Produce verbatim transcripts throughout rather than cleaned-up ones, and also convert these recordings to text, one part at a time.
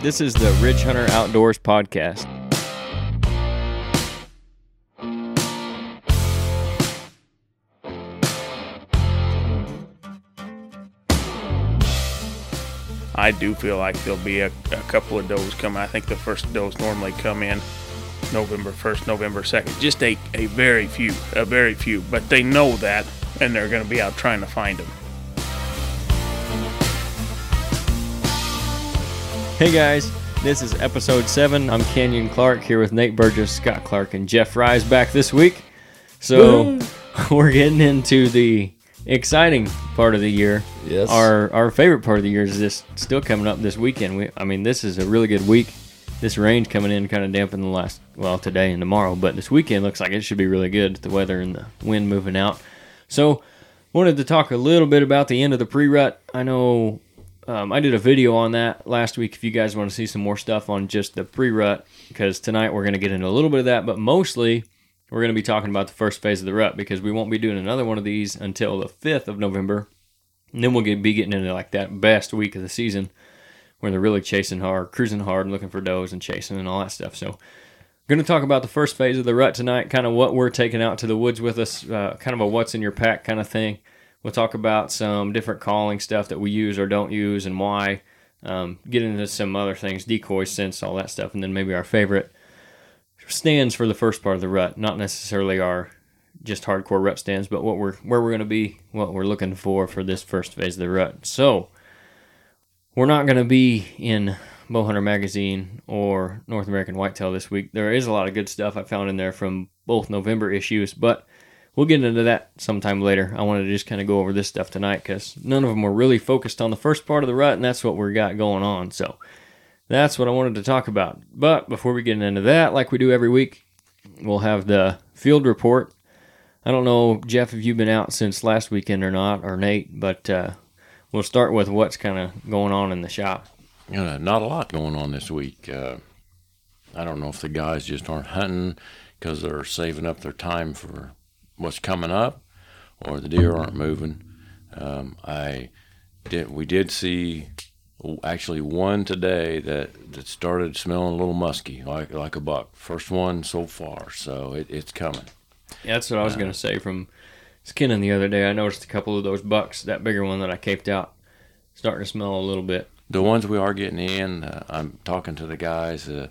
This is the Ridge Hunter Outdoors podcast. I do feel like there'll be a, a couple of does coming. I think the first does normally come in November first, November second. Just a, a very few, a very few. But they know that, and they're going to be out trying to find them. Hey guys, this is episode seven. I'm Kenyon Clark here with Nate Burgess, Scott Clark, and Jeff Fry is back this week. So we're getting into the exciting part of the year. Yes. Our our favorite part of the year is this still coming up this weekend. We, I mean, this is a really good week. This rain coming in kind of dampened the last, well, today and tomorrow, but this weekend looks like it should be really good. The weather and the wind moving out. So wanted to talk a little bit about the end of the pre-rut. I know... Um, I did a video on that last week if you guys want to see some more stuff on just the pre-rut, because tonight we're going to get into a little bit of that, but mostly we're going to be talking about the first phase of the rut, because we won't be doing another one of these until the fifth of November, and then we'll get, be getting into like that best week of the season where they're really chasing hard, cruising hard, and looking for does and chasing and all that stuff. So we're going to talk about the first phase of the rut tonight, kind of what we're taking out to the woods with us, uh, kind of a what's in your pack kind of thing. We'll talk about some different calling stuff that we use or don't use and why. Um, get into some other things, decoy, scents, all that stuff. And then maybe our favorite stands for the first part of the rut. Not necessarily our just hardcore rut stands, but what we're where we're going to be, what we're looking for for this first phase of the rut. So we're not going to be in Bowhunter Magazine or North American Whitetail this week. There is a lot of good stuff I found in there from both November issues, but we'll get into that sometime later. I wanted to just kind of go over this stuff tonight because none of them were really focused on the first part of the rut, and that's what we got going on. So that's what I wanted to talk about. But before we get into that, like we do every week, we'll have the field report. I don't know, Jeff, if you've been out since last weekend or not, or Nate, but uh, we'll start with what's kind of going on in the shop. Uh, not a lot going on this week. Uh, I don't know if the guys just aren't hunting because they're saving up their time for what's coming up, or the deer aren't moving. Um, I did. We did see actually one today that, that started smelling a little musky, like like a buck. First one so far, so it, it's coming. Yeah, that's what I was uh, gonna say. From skinning the other day, I noticed a couple of those bucks. That bigger one that I caped out starting to smell a little bit. The ones we are getting in, uh, I'm talking to the guys. Uh,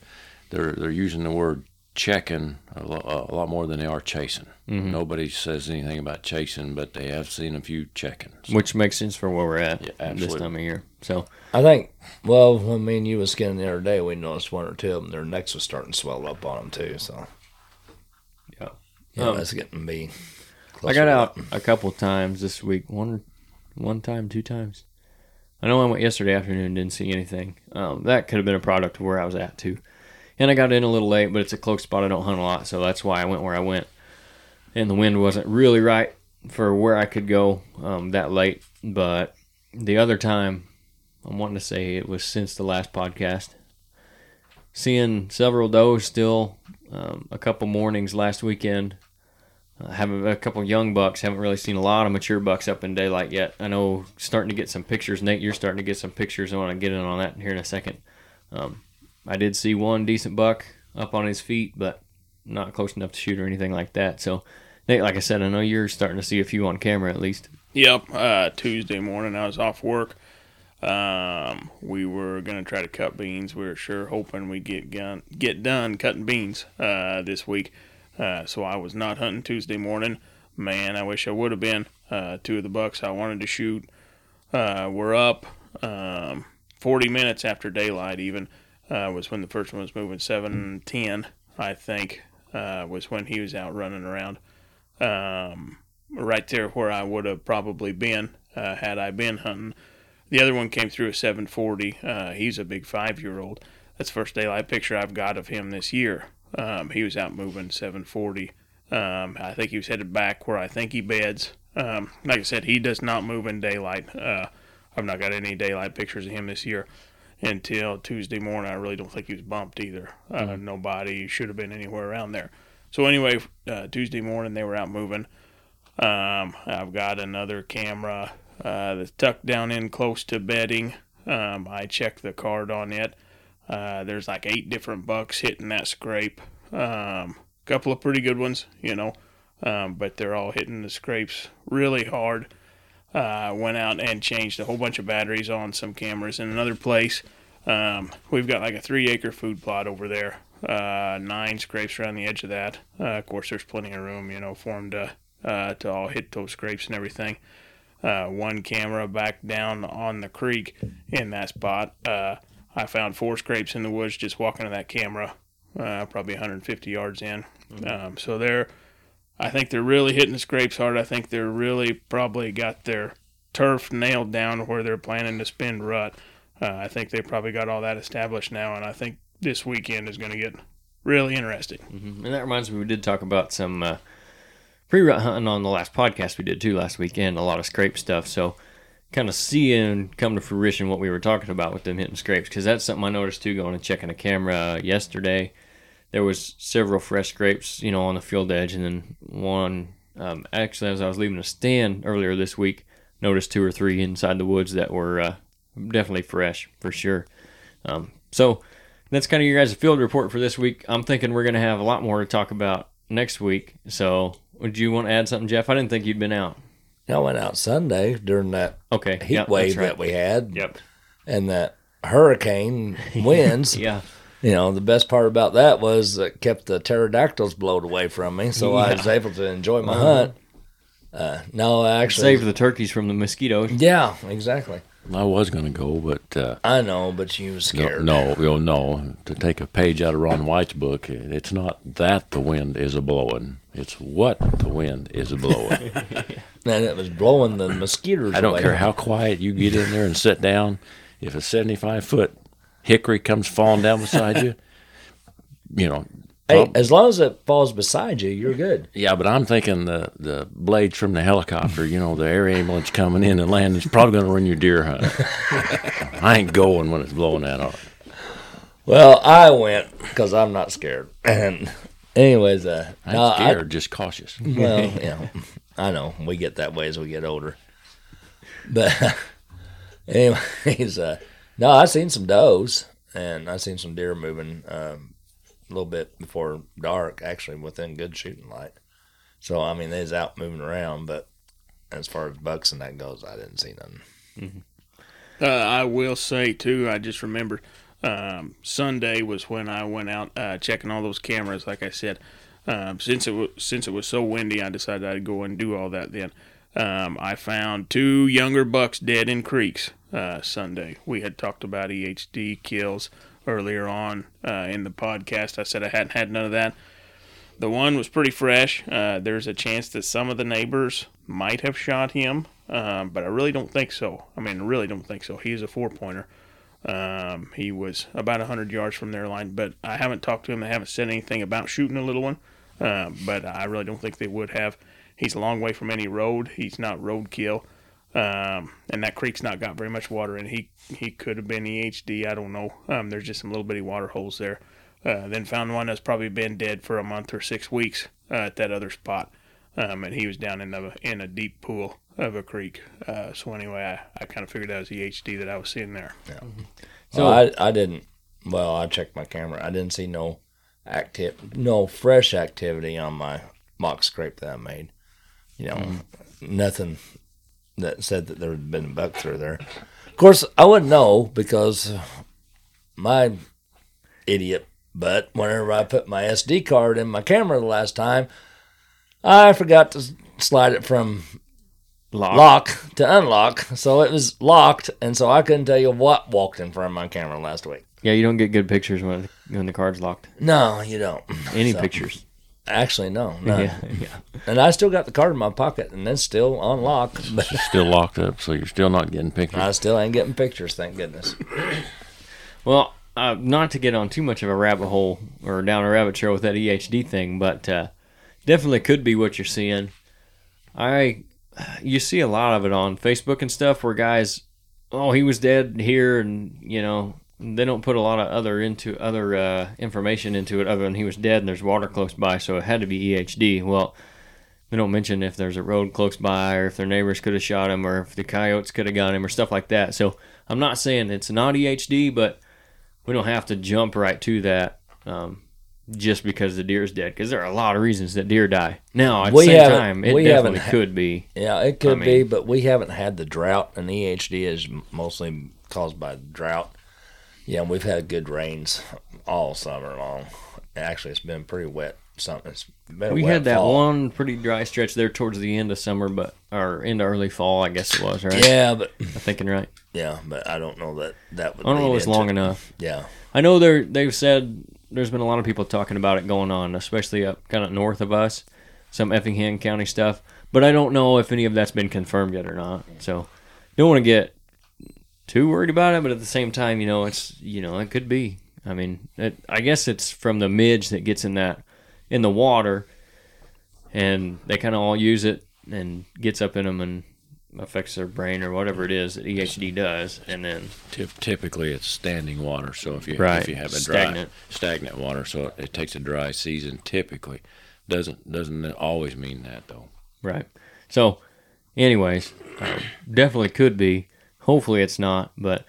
they're they're using the word checking a lot more than they are chasing. Mm-hmm. Nobody says anything about chasing, but they have seen a few checking, so. Which makes sense for where we're at yeah, this time of year. So I think, well, when me and you was skinning the other day, we noticed one or two of them. Their necks was starting to swell up on them too. So yeah, yeah, um, that's getting me. I got out a couple times this week. One, one time, two times. I know I went yesterday afternoon and didn't see anything. Um, that could have been a product of where I was at too. And I got in a little late, but it's a close spot. I don't hunt a lot, so that's why I went where I went. And the wind wasn't really right for where I could go um, that late. But the other time, I'm wanting to say it was since the last podcast, seeing several does still, um, a couple mornings last weekend. I have a couple young bucks. Haven't really seen a lot of mature bucks up in daylight yet. I know starting to get some pictures. Nate, you're starting to get some pictures. I want to get in on that here in a second. Um I did see one decent buck up on his feet, but not close enough to shoot or anything like that. So, Nate, like I said, I know you're starting to see a few on camera at least. Yep. Uh, Tuesday morning I was off work. Um, we were going to try to cut beans. We were sure hoping we'd get, gun, get done cutting beans uh, this week. Uh, so I was not hunting Tuesday morning. Man, I wish I would have been. Uh, two of the bucks I wanted to shoot uh, were up um, forty minutes after daylight even. Uh, was when the first one was moving seven ten, I think, uh, was when he was out running around. Um, right there where I would have probably been uh, had I been hunting. The other one came through a seven forty. Uh, he's a big five-year-old. That's the first daylight picture I've got of him this year. Um, he was out moving seven forty. Um, I think he was headed back where I think he beds. Um, like I said, he does not move in daylight. Uh, I've not got any daylight pictures of him this year. Until Tuesday morning, I really don't think he was bumped either. Uh, mm-hmm. Nobody should have been anywhere around there. So anyway, uh, Tuesday morning, they were out moving. Um, I've got another camera uh, that's tucked down in close to bedding. Um, I checked the card on it. Uh, there's like eight different bucks hitting that scrape. Um, couple of pretty good ones, you know, um, but they're all hitting the scrapes really hard. Uh, went out and changed a whole bunch of batteries on some cameras in another place. Um, we've got like a three acre food plot over there. Uh, nine scrapes around the edge of that. Uh, of course, there's plenty of room, you know, for them to, uh, to all hit those scrapes and everything. Uh, one camera back down on the creek in that spot. Uh, I found four scrapes in the woods just walking to that camera, uh, probably one hundred fifty yards in. Mm-hmm. Um, so they're, I think they're really hitting the scrapes hard. I think they're really probably got their turf nailed down where they're planning to spend rut. Uh, I think they probably got all that established now, and I think this weekend is going to get really interesting. Mm-hmm. And that reminds me, we did talk about some uh, pre-rut hunting on the last podcast we did too last weekend, a lot of scrape stuff. So kind of seeing come to fruition what we were talking about with them hitting scrapes, because that's something I noticed too going and checking a camera yesterday. There was several fresh scrapes, you know, on the field edge, and then one, um, actually as I was leaving a stand earlier this week, noticed two or three inside the woods that were uh, definitely fresh for sure. Um, so that's kind of your guys' field report for this week. I'm thinking we're going to have a lot more to talk about next week. So would you want to add something, Jeff? I didn't think you'd been out. I went out Sunday during that okay. heat yep, wave right. that we had. Yep. And that hurricane winds. Yeah. You know, the best part about that was it kept the pterodactyls blowed away from me, so yeah. I was able to enjoy my hunt. Uh, no, I actually... Save the turkeys from the mosquitoes. Yeah, exactly. I was going to go, but... Uh, I know, but you were scared. No, no, no, to take a page out of Ron White's book, it's not that the wind is a-blowing. It's what the wind is a-blowing. And it was blowing the mosquitoes I don't away. Care how quiet you get in there and sit down. If a seventy-five-foot hickory comes falling down beside you, you know. Hey, um, as long as it falls beside you, you're good. Yeah, but I'm thinking the, the blades from the helicopter, you know, the air ambulance coming in and landing is probably going to ruin your deer hunt. I ain't going when it's blowing that hard. Well, I went because I'm not scared. And anyways. Uh, I'm no, scared, I, just cautious. Well, you know, I know. We get that way as we get older. But uh, anyways, uh, no, I seen some does, and I seen some deer moving um, a little bit before dark, actually within good shooting light. So, I mean, they was out moving around, but as far as bucks and that goes, I didn't see nothing. Mm-hmm. Uh, I will say, too, I just remembered um, Sunday was when I went out uh, checking all those cameras, like I said. Um, since it was, since it was so windy, I decided I'd go and do all that then. Um, I found two younger bucks dead in creeks uh, Sunday. We had talked about E H D kills earlier on uh, in the podcast. I said I hadn't had none of that. The one was pretty fresh. Uh, there's a chance that some of the neighbors might have shot him, um, but I really don't think so. I mean, I really don't think so. He's a four-pointer. Um, he was about one hundred yards from their line, but I haven't talked to him. They haven't said anything about shooting a little one, uh, but I really don't think they would have. He's a long way from any road. He's not roadkill. Um, and that creek's not got very much water in. He he could have been E H D. I don't know. Um, there's just some little bitty water holes there. Uh, then found one that's probably been dead for a month or six weeks uh, at that other spot. Um, and he was down in the in a deep pool of a creek. Uh, so anyway, I, I kind of figured that was E H D that I was seeing there. Yeah. So well, I I didn't. Well, I checked my camera. I didn't see no active, no fresh activity on my mock scrape that I made. You know, mm-hmm. nothing that said that there had been a buck through there. Of course, I wouldn't know because my idiot butt, whenever I put my S D card in my camera the last time, I forgot to slide it from lock, lock to unlock. So it was locked, and so I couldn't tell you what walked in front of my camera last week. Yeah, you don't get good pictures when, when the card's locked. No, you don't. Any so. pictures. Actually, no, none. Yeah, yeah. And I still got the card in my pocket, and it's still on lock. But still locked up, so you're still not getting pictures. I still ain't getting pictures, thank goodness. Well, uh, not to get on too much of a rabbit hole or down a rabbit trail with that E H D thing, but uh, definitely could be what you're seeing. I, you see a lot of it on Facebook and stuff where guys, oh, he was dead here, and you know. They don't put a lot of other into other uh, information into it other than he was dead and there's water close by, so it had to be E H D. Well, They don't mention if there's a road close by or if their neighbors could have shot him or if the coyotes could have got him or stuff like that. So I'm not saying it's not E H D, but we don't have to jump right to that um, just because the deer is dead, because there are a lot of reasons that deer die. Now, at the same time, it definitely could be. Yeah, it could be, but we haven't had the drought, and E H D is mostly caused by drought. Yeah, we've had good rains all summer long. Actually, it's been pretty wet. Something. It's been we had that fall. One pretty dry stretch there towards the end of summer, but or into early fall, I guess it was, right? Yeah, but I'm thinking right. Yeah, but I don't know that that would. I don't know it's long enough. Yeah, I know they they've said there's been a lot of people talking about it going on, especially up kind of north of us, some Effingham County stuff. But I don't know if any of that's been confirmed yet or not. So don't want to get too worried about it, but at the same time, you know, it's you know it could be. I mean, it, I guess it's from the midge that gets in that. in the water, and they kind of all use it and gets up in them and affects their brain or whatever it is that E H D does. And then typically it's standing water, so if you right. if you have a dry stagnant, stagnant water, so it, it takes a dry season typically. Doesn't doesn't always mean that though, right? So anyways, uh, definitely could be. Hopefully it's not, but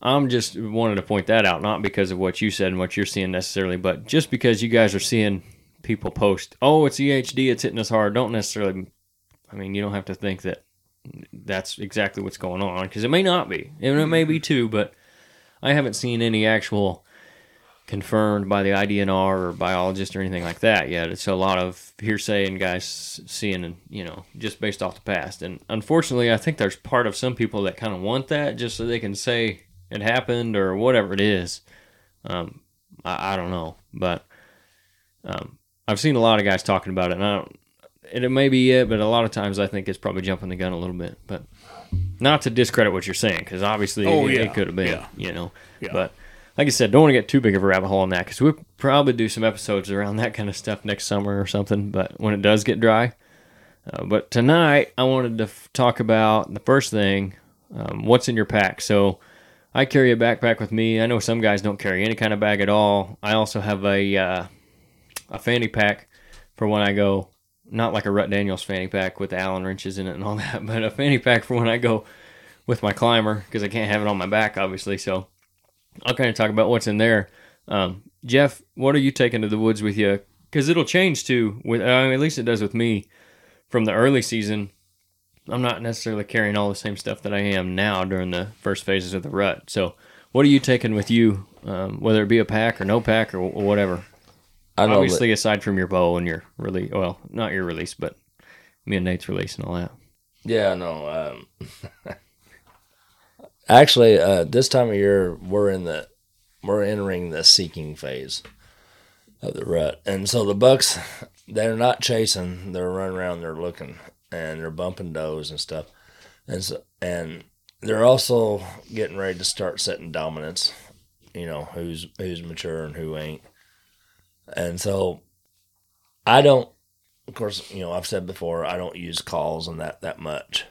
I'm just wanted to point that out, not because of what you said and what you're seeing necessarily, but just because you guys are seeing people post, oh, it's E H D, it's hitting us hard. Don't necessarily, I mean, you don't have to think that that's exactly what's going on, because it may not be, and it may be too, but I haven't seen any actual confirmed by the I D N R or biologist or anything like that yet. It's a lot of hearsay and guys seeing, and you know, just based off the past. And unfortunately, I think there's part of some people that kind of want that just so they can say it happened or whatever it is. Um, I, I don't know, but um, I've seen a lot of guys talking about it, and I don't, and it may be it, but a lot of times I think it's probably jumping the gun a little bit. But not to discredit what you're saying, because obviously oh, it, yeah. it could have been, yeah. you know. Yeah. But like I said, don't want to get too big of a rabbit hole on that, because we'll probably do some episodes around that kind of stuff next summer or something. But when it does get dry, uh, but tonight I wanted to f- talk about the first thing: um, what's in your pack. So I carry a backpack with me. I know some guys don't carry any kind of bag at all. I also have a uh, a fanny pack for when I go, not like a Rut Daniels fanny pack with the Allen wrenches in it and all that, but a fanny pack for when I go with my climber, because I can't have it on my back, obviously. So I'll kind of talk about what's in there. Um, Jeff, what are you taking to the woods with you? Because it'll change too, with, uh, at least it does with me, from the early season. I'm not necessarily carrying all the same stuff that I am now during the first phases of the rut. So what are you taking with you, um, whether it be a pack or no pack or, or whatever? I know Obviously, that, aside from your bow and your release, well, not your release, but me and Nate's release and all that. Yeah, no. Um, actually, uh, this time of year, we're in the we're entering the seeking phase of the rut, and so the bucks, they're not chasing; they're running around, they're looking. And they're bumping does and stuff. And so, and they're also getting ready to start setting dominance, you know, who's who's mature and who ain't. And so I don't, of course, you know, I've said before, I don't use calls and that, that much.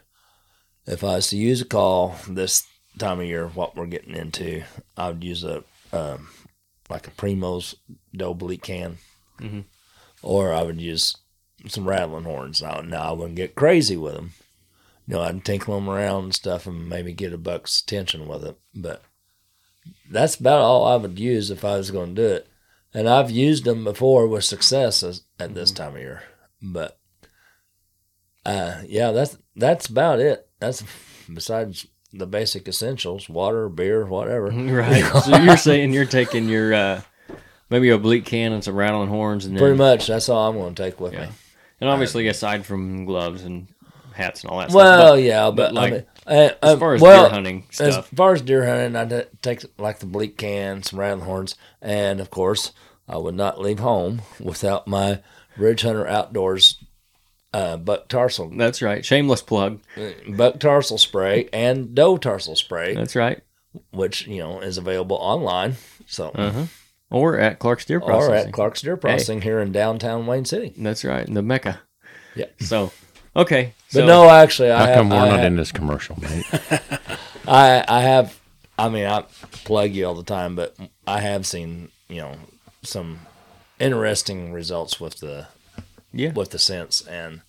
If I was to use a call this time of year, what we're getting into, I would use a, um, like a Primos doe bleat can. Mm-hmm. Or I would use some rattling horns. Now, now I wouldn't get crazy with them. You know, I'd tinkle them around and stuff and maybe get a buck's attention with it. But that's about all I would use if I was going to do it. And I've used them before with success as, at this time of year. But, uh, yeah, that's that's about it. That's besides the basic essentials, water, beer, whatever. Right. So you're saying you're taking your uh, maybe a bleak can and some rattling horns. And pretty then, much. That's all I'm going to take with yeah. me. And obviously, aside from gloves and hats and all that well, stuff. Well, yeah, but, but like, I mean, uh, uh, as far as well, deer hunting stuff. As far as deer hunting, I take like the bleak can, some rattling horns, and of course, I would not leave home without my Ridge Hunter Outdoors uh, buck tarsal. That's right. Shameless plug. Buck tarsal spray and doe tarsal spray. That's right. Which, you know, is available online. So. Uh-huh. Or at Clark's Deer Processing. Or at Clark's Deer Processing hey. here in downtown Wayne City. That's right, in the Mecca. Yeah. So, okay. But so, no, actually, I how have... How come we're I not have, in this commercial, mate? I I have... I mean, I plug you all the time, but I have seen, you know, some interesting results with the yeah. with the scents. And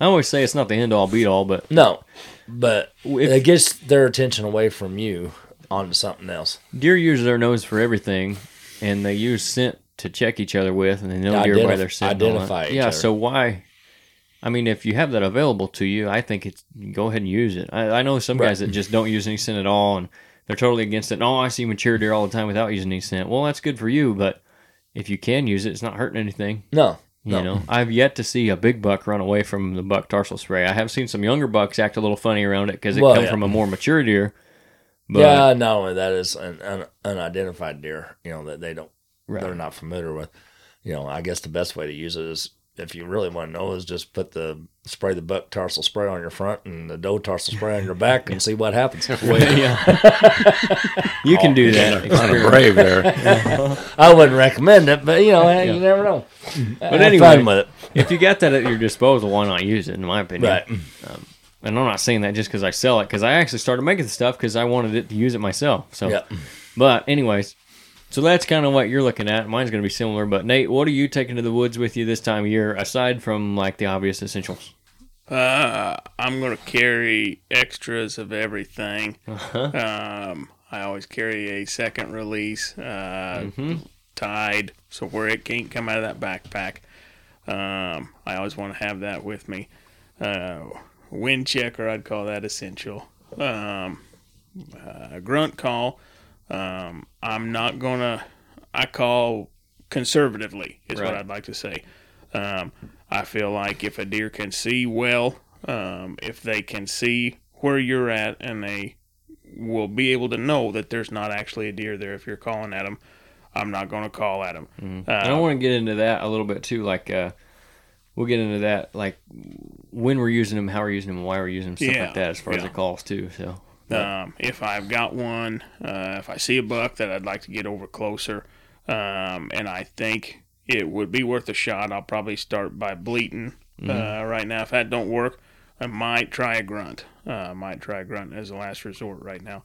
I always say it's not the end all be all, but no, but if, it gets their attention away from you onto something else. Deer use their nose for everything, and they use scent to check each other with, and they know Identif- deer by their scent. Identify each yeah, other. So why? I mean, if you have that available to you, I think it's go ahead and use it. I, I know some right. guys that just don't use any scent at all, and they're totally against it. Oh, I see mature deer all the time without using any scent. Well, that's good for you, but if you can use it, it's not hurting anything. No, you no. know, I've yet to see a big buck run away from the buck tarsal spray. I have seen some younger bucks act a little funny around it because it well, comes yeah. from a more mature deer. But yeah, no, that is an, an unidentified deer. You know that they don't, right. they're not familiar with. You know, I guess the best way to use it is. If you really want to know, is just put the spray the buck tarsal spray on your front and the doe tarsal spray on your back and yeah. see what happens. Well, yeah. you can oh, do that. Kind of brave there. Yeah. I wouldn't recommend it, but you know, yeah. you never know. But anyway, I'm fine with it. If you got that at your disposal, why not use it? In my opinion, right. um, and I'm not saying that just because I sell it, because I actually started making the stuff because I wanted it to use it myself. So, yeah. but anyways. So that's kind of what you're looking at. Mine's going to be similar, but Nate, what are you taking to the woods with you this time of year, aside from like the obvious essentials? Uh, I'm going to carry extras of everything. Uh-huh. Um, I always carry a second release uh, mm-hmm. tied, so where it can't come out of that backpack. Um, I always want to have that with me. Uh, wind checker, I'd call that essential. Um, uh, grunt call. Um, I'm not gonna, I call conservatively is right. what I'd like to say. Um, I feel like if a deer can see well, um, if they can see where you're at and they will be able to know that there's not actually a deer there if you're calling at them, I'm not gonna call at them. Mm-hmm. Uh, I want to get into that a little bit too, like, uh, we'll get into that, like when we're using them, how we're using them, why we're using them, stuff yeah, like that as far yeah. as the calls too, so. Um, if I've got one, uh, if I see a buck that I'd like to get over closer, um, and I think it would be worth a shot, I'll probably start by bleating uh, mm-hmm. right now. If that don't work, I might try a grunt. Uh, I might try a grunt as a last resort right now.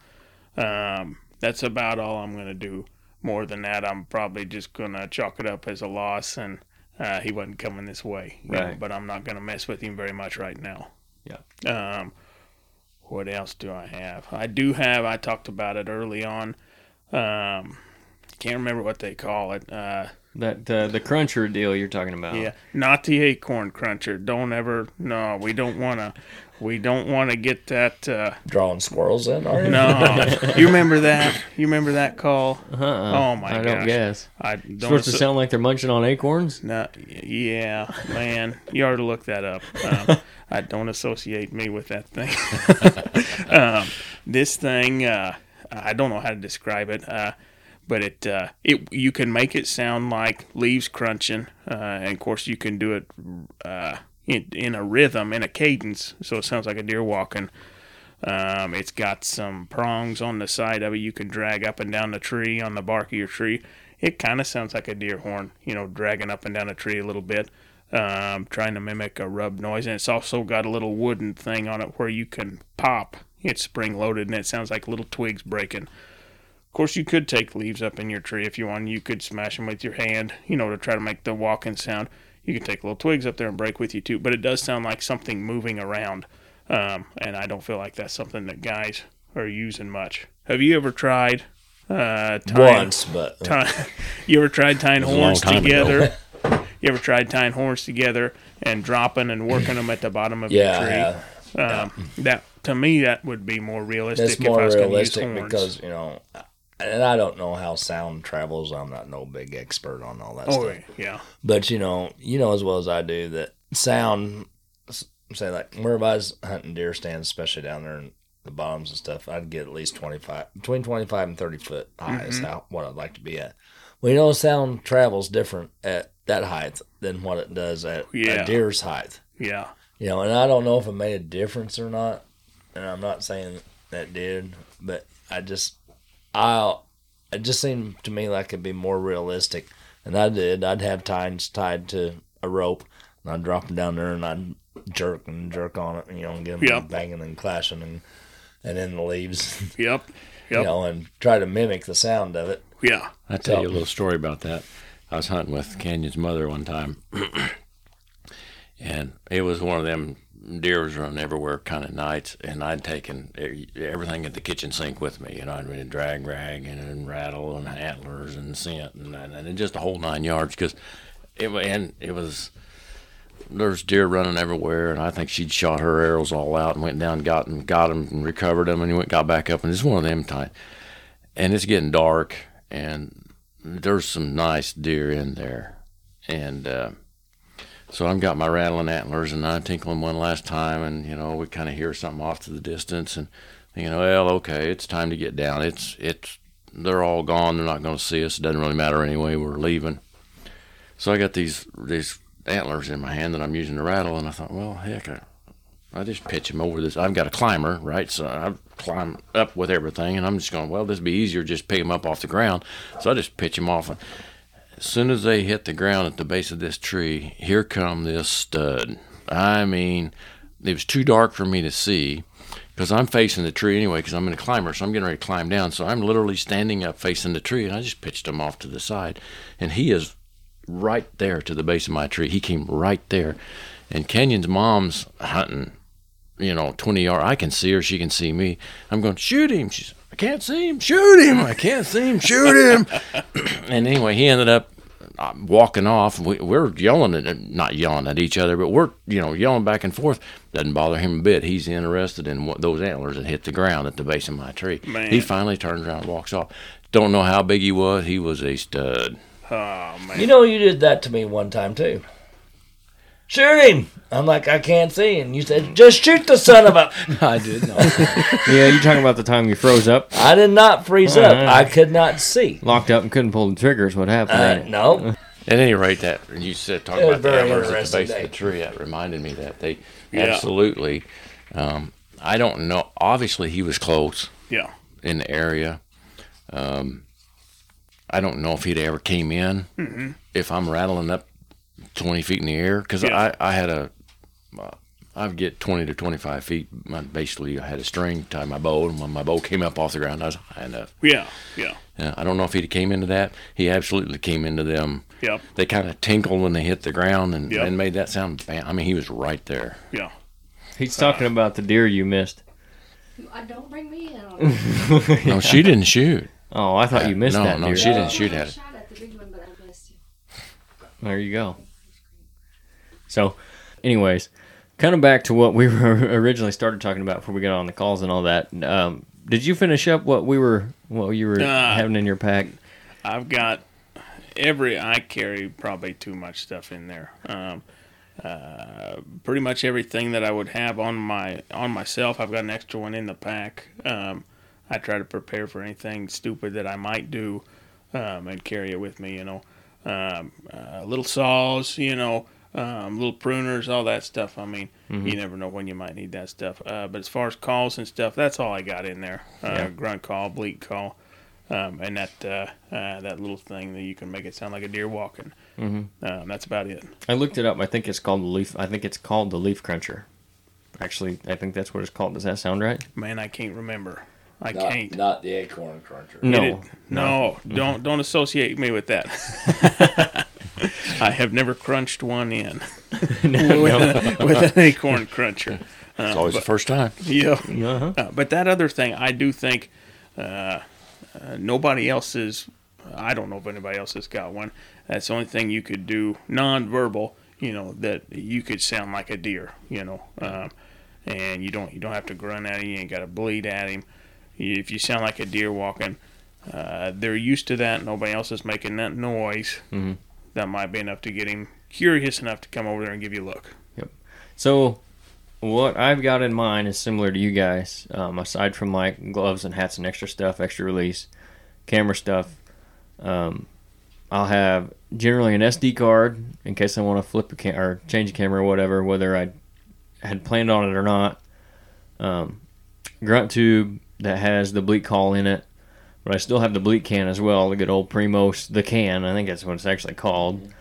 Um, that's about all I'm going to do. More than that, I'm probably just going to chalk it up as a loss, and uh, he wasn't coming this way. Right. Know, but I'm not going to mess with him very much right now. Yeah. Um, What else do I have? I do have, I talked about it early on. Um, can't remember what they call it. Uh, that uh, the cruncher deal you're talking about. Yeah, not the acorn cruncher. Don't ever, no, we don't want to, we don't want to get that. Uh, Drawing squirrels in, are you? No. You remember that? You remember that call? Uh-huh. Oh, my gosh. I don't gosh. guess. I don't supposed so- to sound like they're munching on acorns? No. Yeah, man. You ought to look that up. Um, I don't associate me with that thing. um, this thing, uh, I don't know how to describe it, uh, but it uh, it you can make it sound like leaves crunching, uh, and of course you can do it uh, in, in a rhythm, in a cadence, so it sounds like a deer walking. Um, it's got some prongs on the side of it you can drag up and down the tree, on the bark of your tree. It kind of sounds like a deer horn, you know, dragging up and down a tree a little bit. Um, trying to mimic a rub noise, and it's also got a little wooden thing on it where you can pop. It's spring loaded, and it sounds like little twigs breaking. Of course, you could take leaves up in your tree if you want. You could smash them with your hand, you know, to try to make the walking sound. You can take little twigs up there and break with you too, but it does sound like something moving around. Um, and I don't feel like that's something that guys are using much. Have you ever tried uh, tying, once, but tying, you ever tried tying horns together? Ago. You ever tried tying horns together and dropping and working them at the bottom of yeah, your tree? Yeah, yeah. Um, that to me, that would be more realistic. It's more if I was realistic use horns. Because you know, and I don't know how sound travels. I'm not no big expert on all that oh, stuff. Oh yeah. But you know, you know as well as I do that sound. Say like where I was hunting deer stands, especially down there in the bottoms and stuff, I'd get at least twenty-five, between twenty-five and thirty foot high mm-hmm. is how what I'd like to be at. Well, you know, sound travels different at that height than what it does at yeah. a deer's height. Yeah. You know, and I don't know if it made a difference or not, and I'm not saying that did, but I just, I'll, it just seemed to me like it'd be more realistic, and I did. I'd have tines tied to a rope, and I'd drop them down there, and I'd jerk and jerk on it, you know, and get them yep. banging and clashing and, and in the leaves. Yep. Yep. You know, and try to mimic the sound of it. Yeah. I'll tell so, you a little story about that. I was hunting with Kenyon's mother one time, and it was one of them deer was running everywhere kind of nights, and I'd taken everything at the kitchen sink with me. You know, I'd been a drag rag and, and rattle and antlers and scent and, and just a whole nine yards because it, and it was, there's deer running everywhere, and I think she'd shot her arrows all out and went down, got them, got them and recovered them, and he went, got back up, and it's one of them times. And it's getting dark, and there's some nice deer in there. And uh, so I've got my rattling antlers, and I tinkle them one last time, and, you know, we kind of hear something off to the distance, and, you know, well, okay, it's time to get down. It's, it's, they're all gone. They're not going to see us. It doesn't really matter anyway. We're leaving. So I got these, these antlers in my hand that I'm using to rattle, and I thought, well, heck, I, I just pitch them over this. I've got a climber, right? So I climb up with everything, and I'm just going, well, this would be easier, just pick them up off the ground. So I just pitch them off. As soon as they hit the ground at the base of this tree, here come this stud. I mean, it was too dark for me to see because I'm facing the tree anyway because I'm in a climber, so I'm getting ready to climb down. So I'm literally standing up facing the tree, and I just pitched him off to the side. And he is right there to the base of my tree. He came right there. And Kenyon's mom's hunting, you know, twenty yards. I can see her. She can see me. I'm going, shoot him. She's, I can't see him. Shoot him. I can't see him. Shoot him. And anyway, he ended up walking off. We, we're yelling at, not yelling at each other, but we're, you know, yelling back and forth. Doesn't bother him a bit. He's interested in what those antlers that hit the ground at the base of my tree. Man. He finally turns around and walks off. Don't know how big he was. He was a stud. Oh, man. You know, you did that to me one time, too. Shoot him. I'm like, I can't see. And you said, just shoot the son of a... No, I did not. Yeah, you're talking about the time you froze up? I did not freeze uh-huh. up. I could not see. Locked up and couldn't pull the triggers. What happened? Uh, no. At any rate, that you said talking about the antlers at the base day. of the tree, that reminded me that they yeah. absolutely... Um, I don't know. Obviously, he was close Yeah. in the area. Um, I don't know if he'd ever came in. Mm-hmm. If I'm rattling up twenty feet in the air, because yeah. I, I had a, uh, I'd get twenty to twenty-five feet. Basically, I had a string tied my bow, and when my bow came up off the ground, I was high enough. Yeah, yeah. Uh, I don't know if he came into that. He absolutely came into them. Yep. They kind of tinkled when they hit the ground and, yep. and made that sound. Bam. I mean, he was right there. Yeah. He's talking uh, about the deer you missed. I don't bring me in on it. No, she didn't shoot. Oh, I thought uh, you missed no, that No, no, she didn't oh, shoot I at it. I shot at the big one, but I missed you. There you go. So, anyways, kind of back to what we were originally started talking about before we got on the calls and all that. Um, did you finish up what we were, what you were uh, having in your pack? I've got every, I carry probably too much stuff in there. Um, uh, pretty much everything that I would have on my on myself. I've got an extra one in the pack. Um, I try to prepare for anything stupid that I might do, um, and carry it with me. You know, um, uh, little saws. You know. Um, little pruners, all that stuff. I mean, mm-hmm. you never know when you might need that stuff. Uh, but as far as calls and stuff, that's all I got in there. Uh, yeah. Grunt call, bleat call, um, and that uh, uh, that little thing that you can make it sound like a deer walking. Mm-hmm. Um, that's about it. I looked it up. I think it's called the leaf. I think it's called the leaf cruncher. Actually, I think that's what it's called. Does that sound right? Man, I can't remember. I not, can't. Not the acorn cruncher. No, it, no, no. Don't don't associate me with that. I have never crunched one in no, with, no. A, with an acorn cruncher. Uh, it's always but, the first time. Yeah. Uh-huh. Uh, but that other thing, I do think uh, uh, nobody else is, I don't know if anybody else has got one. That's the only thing you could do non-verbal, you know, that you could sound like a deer, you know. Um, and you don't you don't have to grunt at him. You ain't got to bleed at him. If you sound like a deer walking, uh, they're used to that. Nobody else is making that noise. Mm-hmm. That might be enough to get him curious enough to come over there and give you a look. Yep. So what I've got in mind is similar to you guys, um, aside from like gloves and hats and extra stuff, extra release, camera stuff. Um, I'll have generally an S D card in case I want to flip a cam- or change a camera or whatever, whether I had planned on it or not. Um, grunt tube that has the bleat call in it. But I still have the bleat can as well, the good old Primos, the can. I think that's what it's actually called.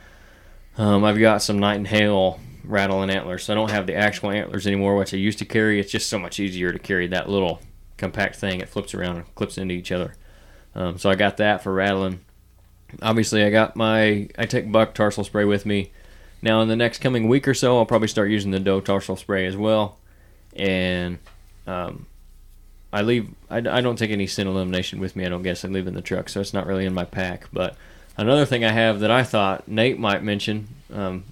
Um, I've got some Night and Hail rattle and antlers. So I don't have the actual antlers anymore, which I used to carry. It's just so much easier to carry that little compact thing. It flips around and clips into each other. Um, so I got that for rattling. Obviously, I got my, I take buck tarsal spray with me. Now, in the next coming week or so, I'll probably start using the doe tarsal spray as well. And um, I leave. I, I don't take any scent elimination with me, I don't guess. I leave it in the truck, so it's not really in my pack. But another thing I have that I thought Nate might mention um,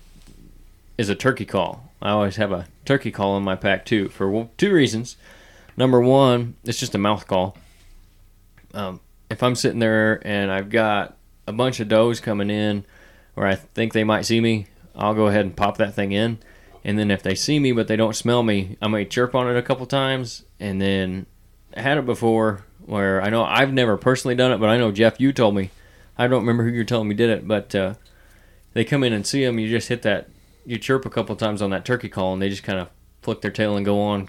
is a turkey call. I always have a turkey call in my pack, too, for two reasons. Number one, it's just a mouth call. Um, if I'm sitting there and I've got a bunch of does coming in, or I think they might see me, I'll go ahead and pop that thing in, and then if they see me but they don't smell me, I may chirp on it a couple times. And then I had it before where I know I've never personally done it, but I know, Jeff, you told me, I don't remember who you were telling me did it, but uh, they come in and see them, you just hit that, you chirp a couple times on that turkey call, and they just kind of flick their tail and go on.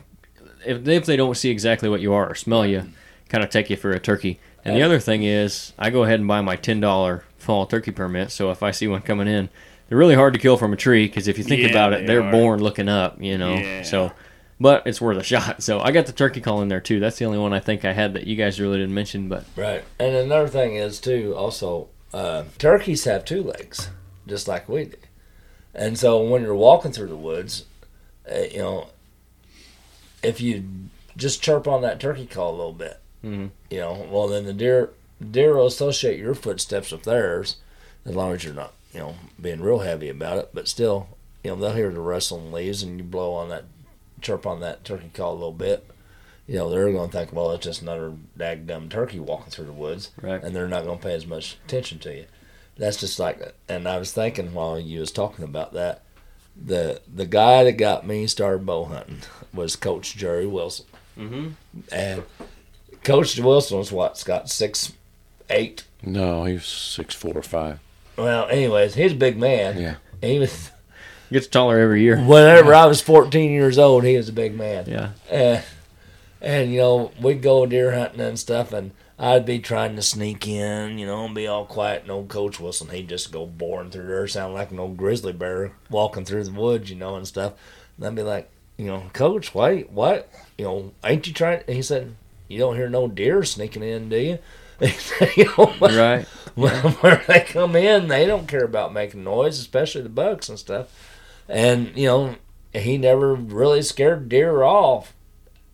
If, if they don't see exactly what you are or smell you, kind of take you for a turkey. And the other thing is, I go ahead and buy my ten dollars fall turkey permit, so if I see one coming in, they're really hard to kill from a tree because if you think yeah, about it, they they're are. born looking up, you know. Yeah. So, but it's worth a shot. So I got the turkey call in there too. That's the only one I think I had that you guys really didn't mention. But right. And another thing is too, also, uh, turkeys have two legs, just like we do. And so when you're walking through the woods, uh, you know, if you just chirp on that turkey call a little bit, mm-hmm. you know, well then the deer deer will associate your footsteps with theirs, as long as you're not, you know, being real heavy about it, but still, you know, they'll hear the rustling leaves, and you blow on that, chirp on that turkey call a little bit, you know, they're going to think, well, it's just another daggum turkey walking through the woods, right. And they're not going to pay as much attention to you. That's just like, and I was thinking while you was talking about that, the the guy that got me started bow hunting was Coach Jerry Wilson, mm-hmm. and Coach Wilson was what, Scott, six eight? No, he was six four or five. Well, anyways, he's a big man. Yeah. He was, gets taller every year. Whenever yeah. I was fourteen years old, he was a big man. Yeah. Uh, and, you know, we'd go deer hunting and stuff, and I'd be trying to sneak in, you know, and be all quiet. And old Coach Wilson, he'd just go boring through there, sound like an old grizzly bear walking through the woods, you know, and stuff. And I'd be like, you know, Coach, why, why, you know, ain't you trying? He said, you don't hear no deer sneaking in, do you? You know, right. Where they come in, they don't care about making noise, especially the bucks and stuff. And, you know, he never really scared deer off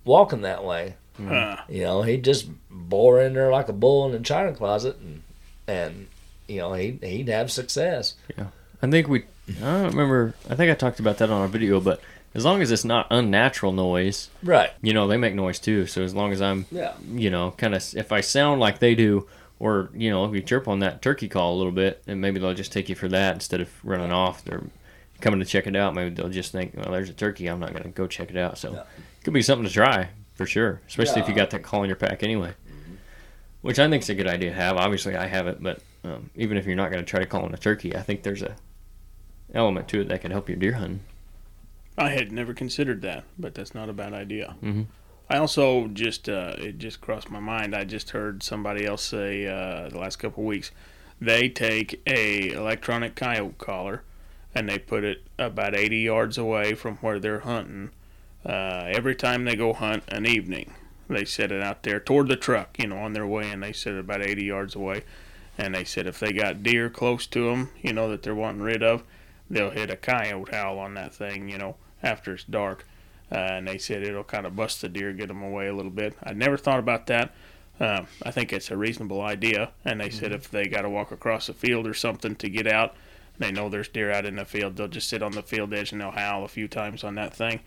walking that way. Huh. You know, he just bore in there like a bull in a china closet, and, and you know, he'd, he'd have success. Yeah. I think we, I don't remember, I think I talked about that on a video, but as long as it's not unnatural noise, right? You know, they make noise too. So as long as I'm, yeah. you know, kind of, if I sound like they do, or, you know, if you chirp on that turkey call a little bit, and maybe they'll just take you for that instead of running off. They're coming to check it out. Maybe they'll just think, well, there's a turkey, I'm not going to go check it out. So yeah. it could be something to try for sure, especially yeah. if you got that call in your pack anyway, mm-hmm. which I think is a good idea to have. Obviously, I have it, but um, even if you're not going to try to call in a turkey, I think there's a element to it that could help your deer hunting. I had never considered that, but that's not a bad idea. Mm-hmm. I also just, uh, it just crossed my mind, I just heard somebody else say uh, the last couple of weeks, they take a electronic coyote collar and they put it about eighty yards away from where they're hunting. Uh, every time they go hunt an evening, they set it out there toward the truck, you know, on their way, and they set it about eighty yards away. And they said if they got deer close to them, you know, that they're wanting rid of, they'll hit a coyote howl on that thing, you know, after it's dark, uh, and they said it'll kind of bust the deer, get them away a little bit. I never thought about that. Um, I think it's a reasonable idea, and they mm-hmm. said if they got to walk across the field or something to get out, they know there's deer out in the field, they'll just sit on the field edge and they'll howl a few times on that thing.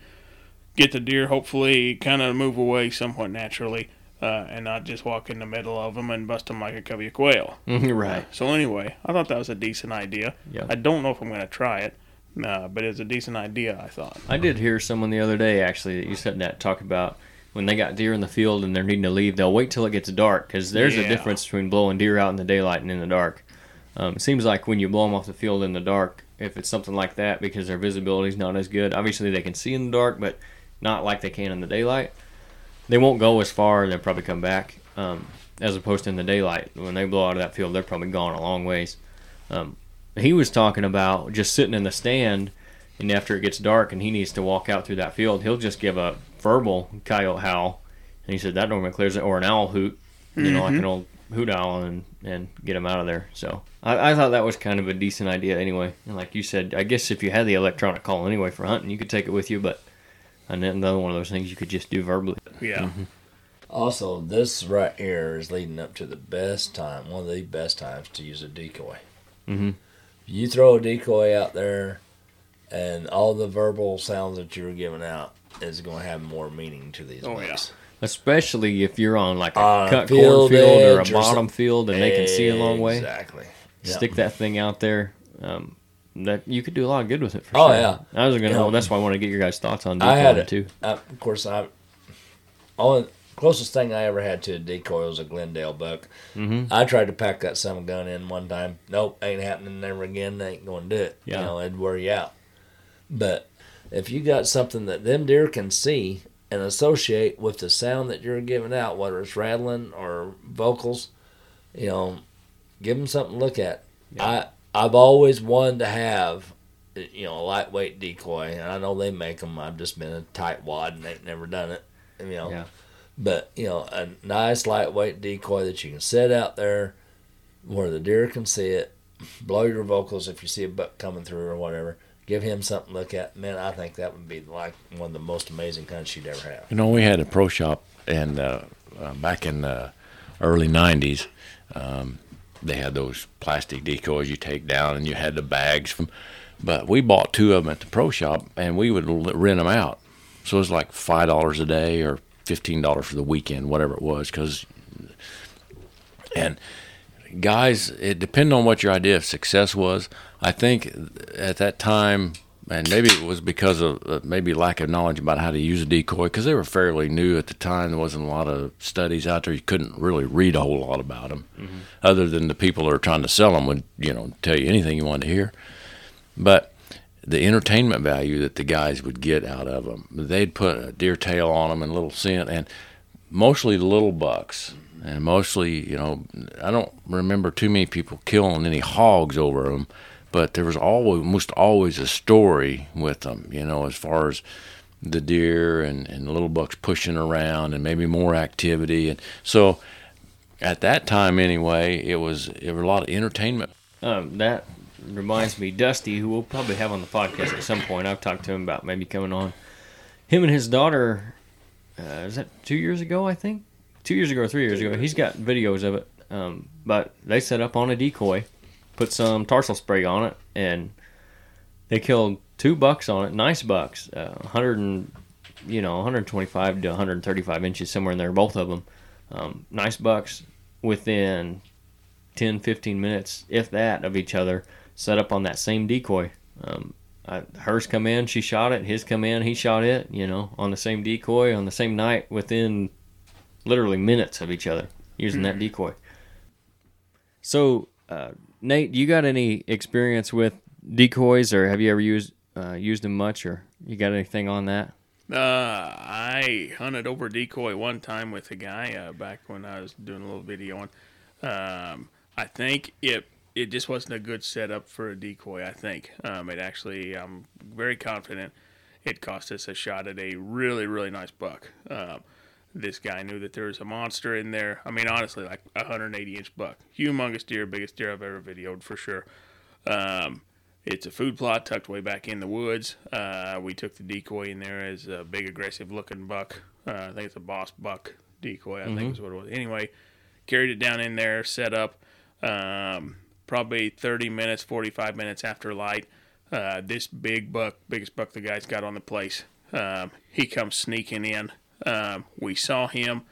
Get the deer, hopefully, kind of move away somewhat naturally, uh, and not just walk in the middle of them and bust them like a covey of quail. Right. Uh, so anyway, I thought that was a decent idea. Yep. I don't know if I'm going to try it. No, but it's a decent idea, I thought. I did hear someone the other day, actually, that you said that, talk about when they got deer in the field and they're needing to leave, they'll wait till it gets dark, because there's yeah. a difference between blowing deer out in the daylight and in the dark. Um, it seems like when you blow them off the field in the dark, if it's something like that, because their visibility's not as good, obviously they can see in the dark, but not like they can in the daylight, they won't go as far, and they'll probably come back, um, as opposed to in the daylight. When they blow out of that field, they're probably gone a long ways. Um He was talking about just sitting in the stand, and after it gets dark and he needs to walk out through that field, he'll just give a verbal coyote howl. And he said that normally clears it, or an owl hoot, you mm-hmm. know, like an old hoot owl and, and get them out of there. So I, I thought that was kind of a decent idea anyway. And like you said, I guess if you had the electronic call anyway for hunting, you could take it with you, but another one of those things you could just do verbally. Yeah. Mm-hmm. Also, this right here is leading up to the best time, one of the best times to use a decoy. Mm-hmm. You throw a decoy out there, and all the verbal sounds that you're giving out is going to have more meaning to these oh, bucks. Yeah. Especially if you're on like a uh, cut cornfield or a bottom or field and they can see a long way. Exactly. Stick yep. that thing out there. Um, that you could do a lot of good with it. For oh, sure. yeah. I was going to. Well, that's why I want to get your guys' thoughts on decoy I had a, too. I, of course, I. All closest thing I ever had to a decoy was a Glendale buck. Mm-hmm. I tried to pack that son of a gun in one time. Nope, ain't happening. Never again. They ain't going to do it. Yeah. You know, it'd wear you out. But if you got something that them deer can see and associate with the sound that you're giving out, whether it's rattling or vocals, you know, give them something to look at. Yeah. I. I've always wanted to have, you know, a lightweight decoy, and I know they make them. I've just been a tight wad and ain't never done it, you know. Yeah. But, you know, a nice lightweight decoy that you can set out there where the deer can see it, blow your vocals if you see a buck coming through or whatever, give him something to look at. Man, I think that would be like one of the most amazing hunts you'd ever have. You know, we had a pro shop and uh, uh, back in the early nineties. Um, They had those plastic decoys you take down, and you had the bags from. But we bought two of them at the pro shop, and we would rent them out. So it was like five dollars a day or fifteen dollars for the weekend, whatever it was. Because, and guys, it depended on what your idea of success was. I think at that time, and maybe it was because of maybe lack of knowledge about how to use a decoy, because they were fairly new at the time. There wasn't a lot of studies out there. You couldn't really read a whole lot about them, mm-hmm. other than the people that are trying to sell them would, you know, tell you anything you wanted to hear. But the entertainment value that the guys would get out of them, they'd put a deer tail on them and a little scent, and mostly little bucks. And mostly, you know, I don't remember too many people killing any hogs over them. But there was always, almost always a story with them, you know, as far as the deer and, and little bucks pushing around and maybe more activity. And so at that time anyway, it was, it was a lot of entertainment. Um, that reminds me, Dusty, who we'll probably have on the podcast at some point. I've talked to him about maybe coming on. Him and his daughter, uh, is that two years ago, I think? Two years ago or three years ago. He's got videos of it. Um, but they set up on a decoy, put some tarsal spray on it, and they killed two bucks on it, nice bucks, uh, one hundred and, you know, one twenty-five to one thirty-five inches, somewhere in there, both of them. Um, nice bucks within ten, fifteen minutes, if that, of each other, set up on that same decoy. Um, I, hers come in, she shot it, his come in, he shot it, you know, on the same decoy, on the same night, within literally minutes of each other, using that decoy. So, uh, Nate, you got any experience with decoys, or have you ever used uh, used them much, or you got anything on that? Uh, I hunted over decoy one time with a guy uh, back when I was doing a little video on. Um, I think it it just wasn't a good setup for a decoy, I think. Um, it actually, I'm very confident it cost us a shot at a really, really nice buck. Um, This guy knew that there was a monster in there. I mean, honestly, like a one eighty inch buck. Humongous deer, biggest deer I've ever videoed for sure. Um, it's a food plot tucked way back in the woods. Uh, we took the decoy in there as a big, aggressive looking buck. Uh, I think it's a boss buck decoy, I mm-hmm. think is what it was. Anyway, carried it down in there, set up. Um, probably thirty minutes, forty-five minutes after light, uh, this big buck, biggest buck the guy's got on the place, um, he comes sneaking in. Um, we saw him,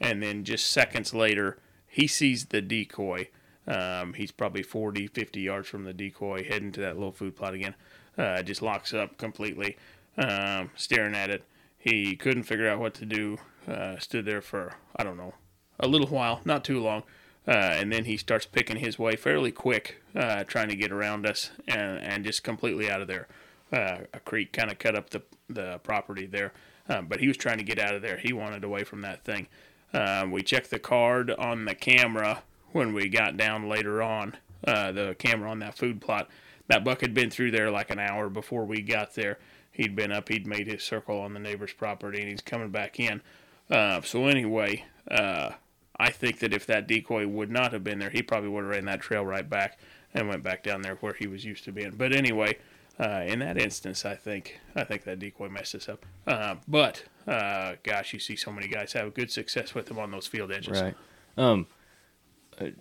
and then just seconds later, he sees the decoy. Um, he's probably forty, fifty yards from the decoy, heading to that little food plot again. Uh, just locks up completely, um, staring at it. He couldn't figure out what to do. Uh, stood there for, I don't know, a little while, not too long. Uh, and then he starts picking his way fairly quick, uh, trying to get around us, and, and just completely out of there. Uh, a creek kind of cut up the, the property there. Um, but he was trying to get out of there. He wanted away from that thing. Um, we checked the card on the camera when we got down later on, uh, the camera on that food plot. That buck had been through there like an hour before we got there. He'd been up. He'd made his circle on the neighbor's property, and he's coming back in. Uh, so anyway, uh, I think that if that decoy would not have been there, he probably would have ran that trail right back and went back down there where he was used to being. But anyway, uh, in that instance, I think I think that decoy messed us up. Uh, but, uh, gosh, you see so many guys have good success with them on those field edges. Right. Um,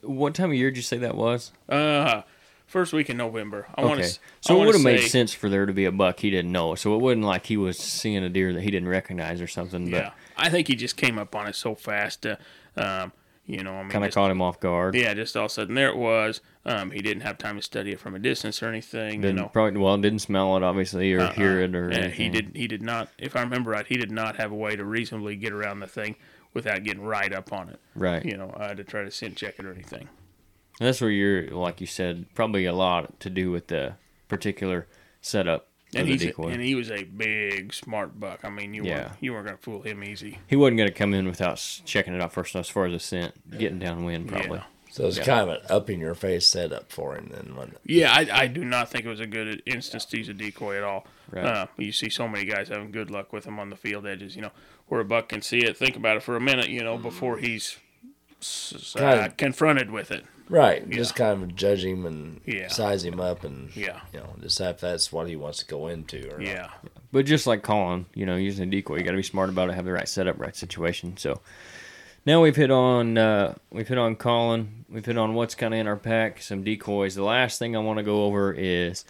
what time of year did you say that was? Uh, first week in November. I okay. Wanna, so I it would have made sense for there to be a buck he didn't know. So it wasn't like he was seeing a deer that he didn't recognize or something. But yeah, I think he just came up on it so fast. Uh, um, you know, I mean, kind of caught him off guard. Yeah, just all of a sudden there it was. Um, he didn't have time to study it from a distance or anything. Didn't, you know, probably well didn't smell it obviously or uh-uh. hear it or. Yeah, he did. He did not. If I remember right, he did not have a way to reasonably get around the thing without getting right up on it. Right. You know, uh, to try to scent check it or anything. And that's where you're, like you said, probably a lot to do with the particular setup of and the decoy. A, and he was a big, smart buck. I mean, you yeah. weren't, you weren't going to fool him easy. He wasn't going to come in without checking it out first, as far as the scent, getting downwind probably. Yeah. So it was yeah. kind of an up-in-your-face setup for him then, wasn't it? Yeah, I, I do not think it was a good instance to use a decoy at all. Right. Uh, you see so many guys having good luck with them on the field edges, you know, where a buck can see it, think about it for a minute, you know, before he's uh, kind of confronted with it. Right, yeah. Just kind of judge him and yeah. size him up and yeah. you know, decide if that's what he wants to go into or yeah. not. But just like calling, you know, using a decoy, you got to be smart about it, have the right setup, right situation. So now we've hit on uh, we've hit on calling, we've hit on what's kind of in our pack, some decoys. The last thing I want to go over is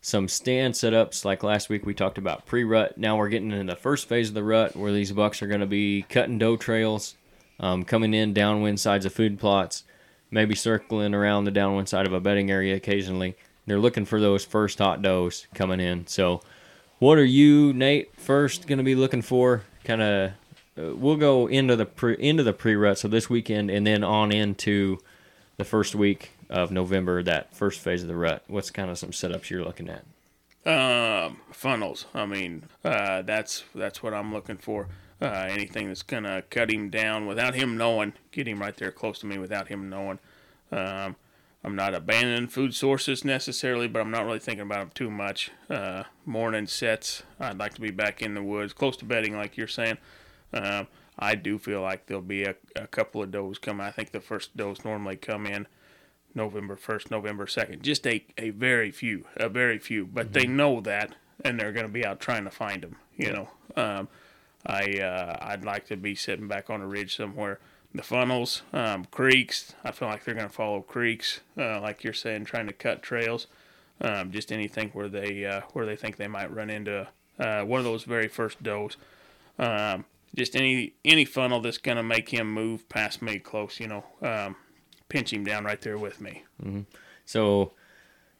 some stand setups. Like last week we talked about pre-rut. Now we're getting into the first phase of the rut where these bucks are going to be cutting doe trails, um, coming in downwind sides of food plots, maybe circling around the downwind side of a bedding area occasionally. They're looking for those first hot does coming in. So what are you, Nate, first going to be looking for? Kind of, uh, we'll go into the pre, into the pre-rut, so this weekend, and then on into the first week of November, that first phase of the rut. What's kind of some setups you're looking at? Um, funnels. I mean, uh, that's that's what I'm looking for. Uh, anything that's going to cut him down without him knowing, get him right there close to me without him knowing. Um, I'm not abandoning food sources necessarily, but I'm not really thinking about them too much. Uh, morning sets, I'd like to be back in the woods, close to bedding like you're saying. Uh, I do feel like there'll be a, a couple of does coming. I think the first does normally come in November first, November second. Just a, a very few, a very few. But mm-hmm. they know that, and they're going to be out trying to find them, you know. Um, I, uh, I'd like to be sitting back on a ridge somewhere. The funnels, um, creeks, I feel like they're going to follow creeks, uh, like you're saying, trying to cut trails. Um, just anything where they uh, where they think they might run into uh, one of those very first does. Um, just any any funnel that's going to make him move past me close, you know, um, pinch him down right there with me. Mm-hmm. So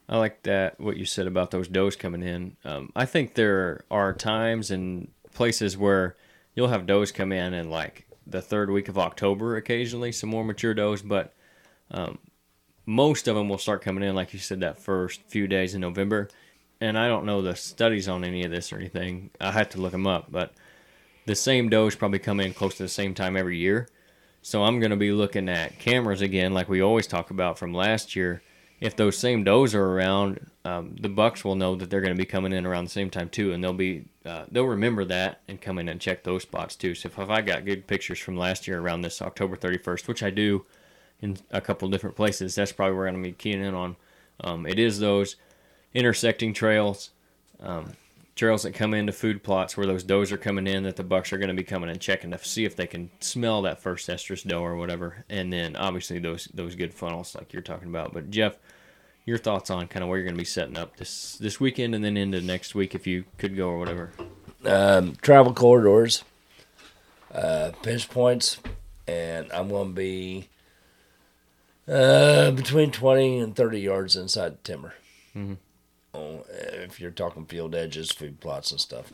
I like that, what you said about those does coming in. Um, I think there are times and places where you'll have does come in in like the third week of October occasionally, some more mature does, but um, most of them will start coming in, like you said, that first few days in November. And I don't know the studies on any of this or anything. I have to look them up, but the same does probably come in close to the same time every year. So I'm going to be looking at cameras again, like we always talk about from last year. If those same does are around, um, the bucks will know that they're going to be coming in around the same time too, and they'll be uh, they'll remember that and come in and check those spots too. So if, if I got good pictures from last year around this October thirty-first, which I do in a couple different places, that's probably where I'm going to be keying in on. Um, it is those intersecting trails, um, trails that come into food plots where those does are coming in that the bucks are going to be coming and checking to see if they can smell that first estrus doe or whatever. And then obviously those those good funnels like you're talking about. But Jeff, your thoughts on kind of where you're going to be setting up this this weekend and then into next week if you could go or whatever? Um, travel corridors, uh, pinch points, and I'm going to be uh, between twenty and thirty yards inside the timber. Mm-hmm. If you're talking field edges, food plots and stuff,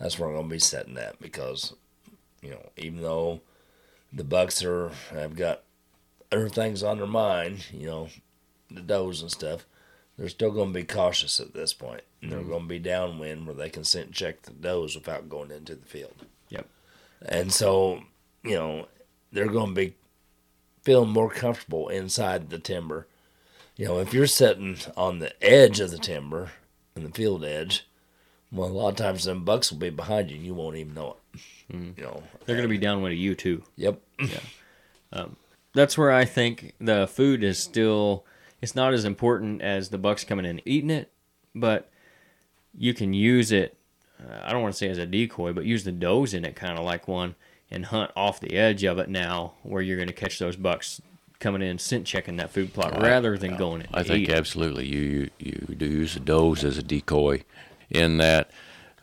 that's where I'm going to be setting that because, you know, even though the bucks are have got other things on their mind, you know, the does and stuff, they're still going to be cautious at this point. Mm-hmm. They're going to be downwind where they can scent check the does without going into the field. Yep. And so, you know, they're going to be feeling more comfortable inside the timber. You know, if you're sitting on the edge of the timber, in the field edge, well, a lot of times them bucks will be behind you and you won't even know it. Mm-hmm. You know, they're going to be downwind of you too. Yep. Yeah. Um, that's where I think the food is still, it's not as important as the bucks coming in and eating it, but you can use it, uh, I don't want to say as a decoy, but use the does in it kind of like one and hunt off the edge of it now where you're going to catch those bucks coming in, scent checking that food plot I, rather than I, going in. I think absolutely you, you you do use the does as a decoy in that,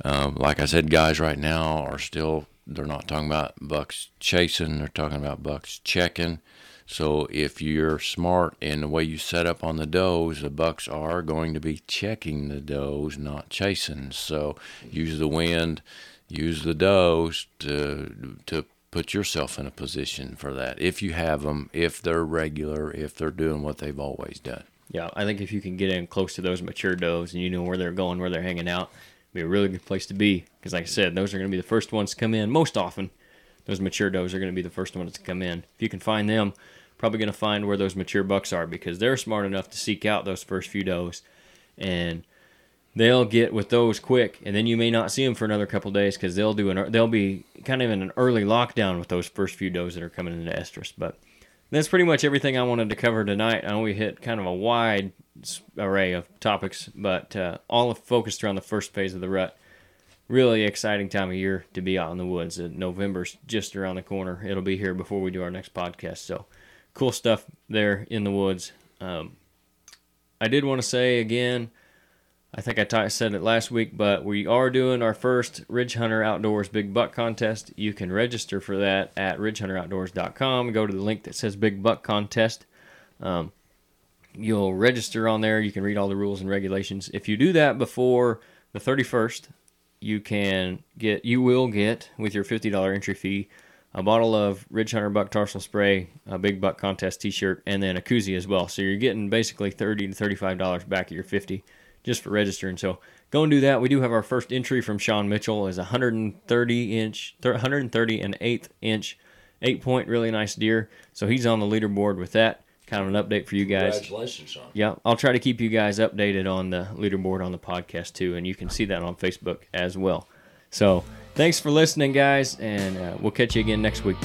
um, like I said, guys right now are still, they're not talking about bucks chasing, they're talking about bucks checking. So if you're smart in the way you set up on the does, the bucks are going to be checking the does, not chasing. So use the wind, use the does to to put yourself in a position for that. If you have them, if they're regular, if they're doing what they've always done. Yeah, I think if you can get in close to those mature does and you know where they're going, where they're hanging out, it'd be a really good place to be. Because like I said, those are going to be the first ones to come in most often. Those mature does are going to be the first ones to come in. If you can find them, probably going to find where those mature bucks are because they're smart enough to seek out those first few does. And they'll get with those quick, and then you may not see them for another couple of days because they'll do an they'll be kind of in an early lockdown with those first few does that are coming into estrus. But that's pretty much everything I wanted to cover tonight. I know we hit kind of a wide array of topics, but uh, all focused around the first phase of the rut. Really exciting time of year to be out in the woods. November's just around the corner. It'll be here before we do our next podcast. So cool stuff there in the woods. Um, I did want to say again, I think I t- said it last week, but we are doing our first Ridge Hunter Outdoors Big Buck Contest. You can register for that at ridge hunter outdoors dot com. Go to the link that says Big Buck Contest. Um, you'll register on there. You can read all the rules and regulations. If you do that before the thirty-first, You can get, you will get, with your fifty dollars entry fee, a bottle of Ridge Hunter Buck Tarsal Spray, a Big Buck Contest t-shirt, and then a koozie as well. So you're getting basically thirty dollars to thirty-five dollars back at your fifty dollars just for registering. So go and do that. We do have our first entry from Sean Mitchell. It's a one thirty and eighth inch, eight-point, really nice deer. So he's on the leaderboard with that. Kind of an update for you guys. Congratulations, Sean. Yeah, I'll try to keep you guys updated on the leaderboard on the podcast too, and you can see that on Facebook as well. So thanks for listening, guys, and uh, we'll catch you again next week.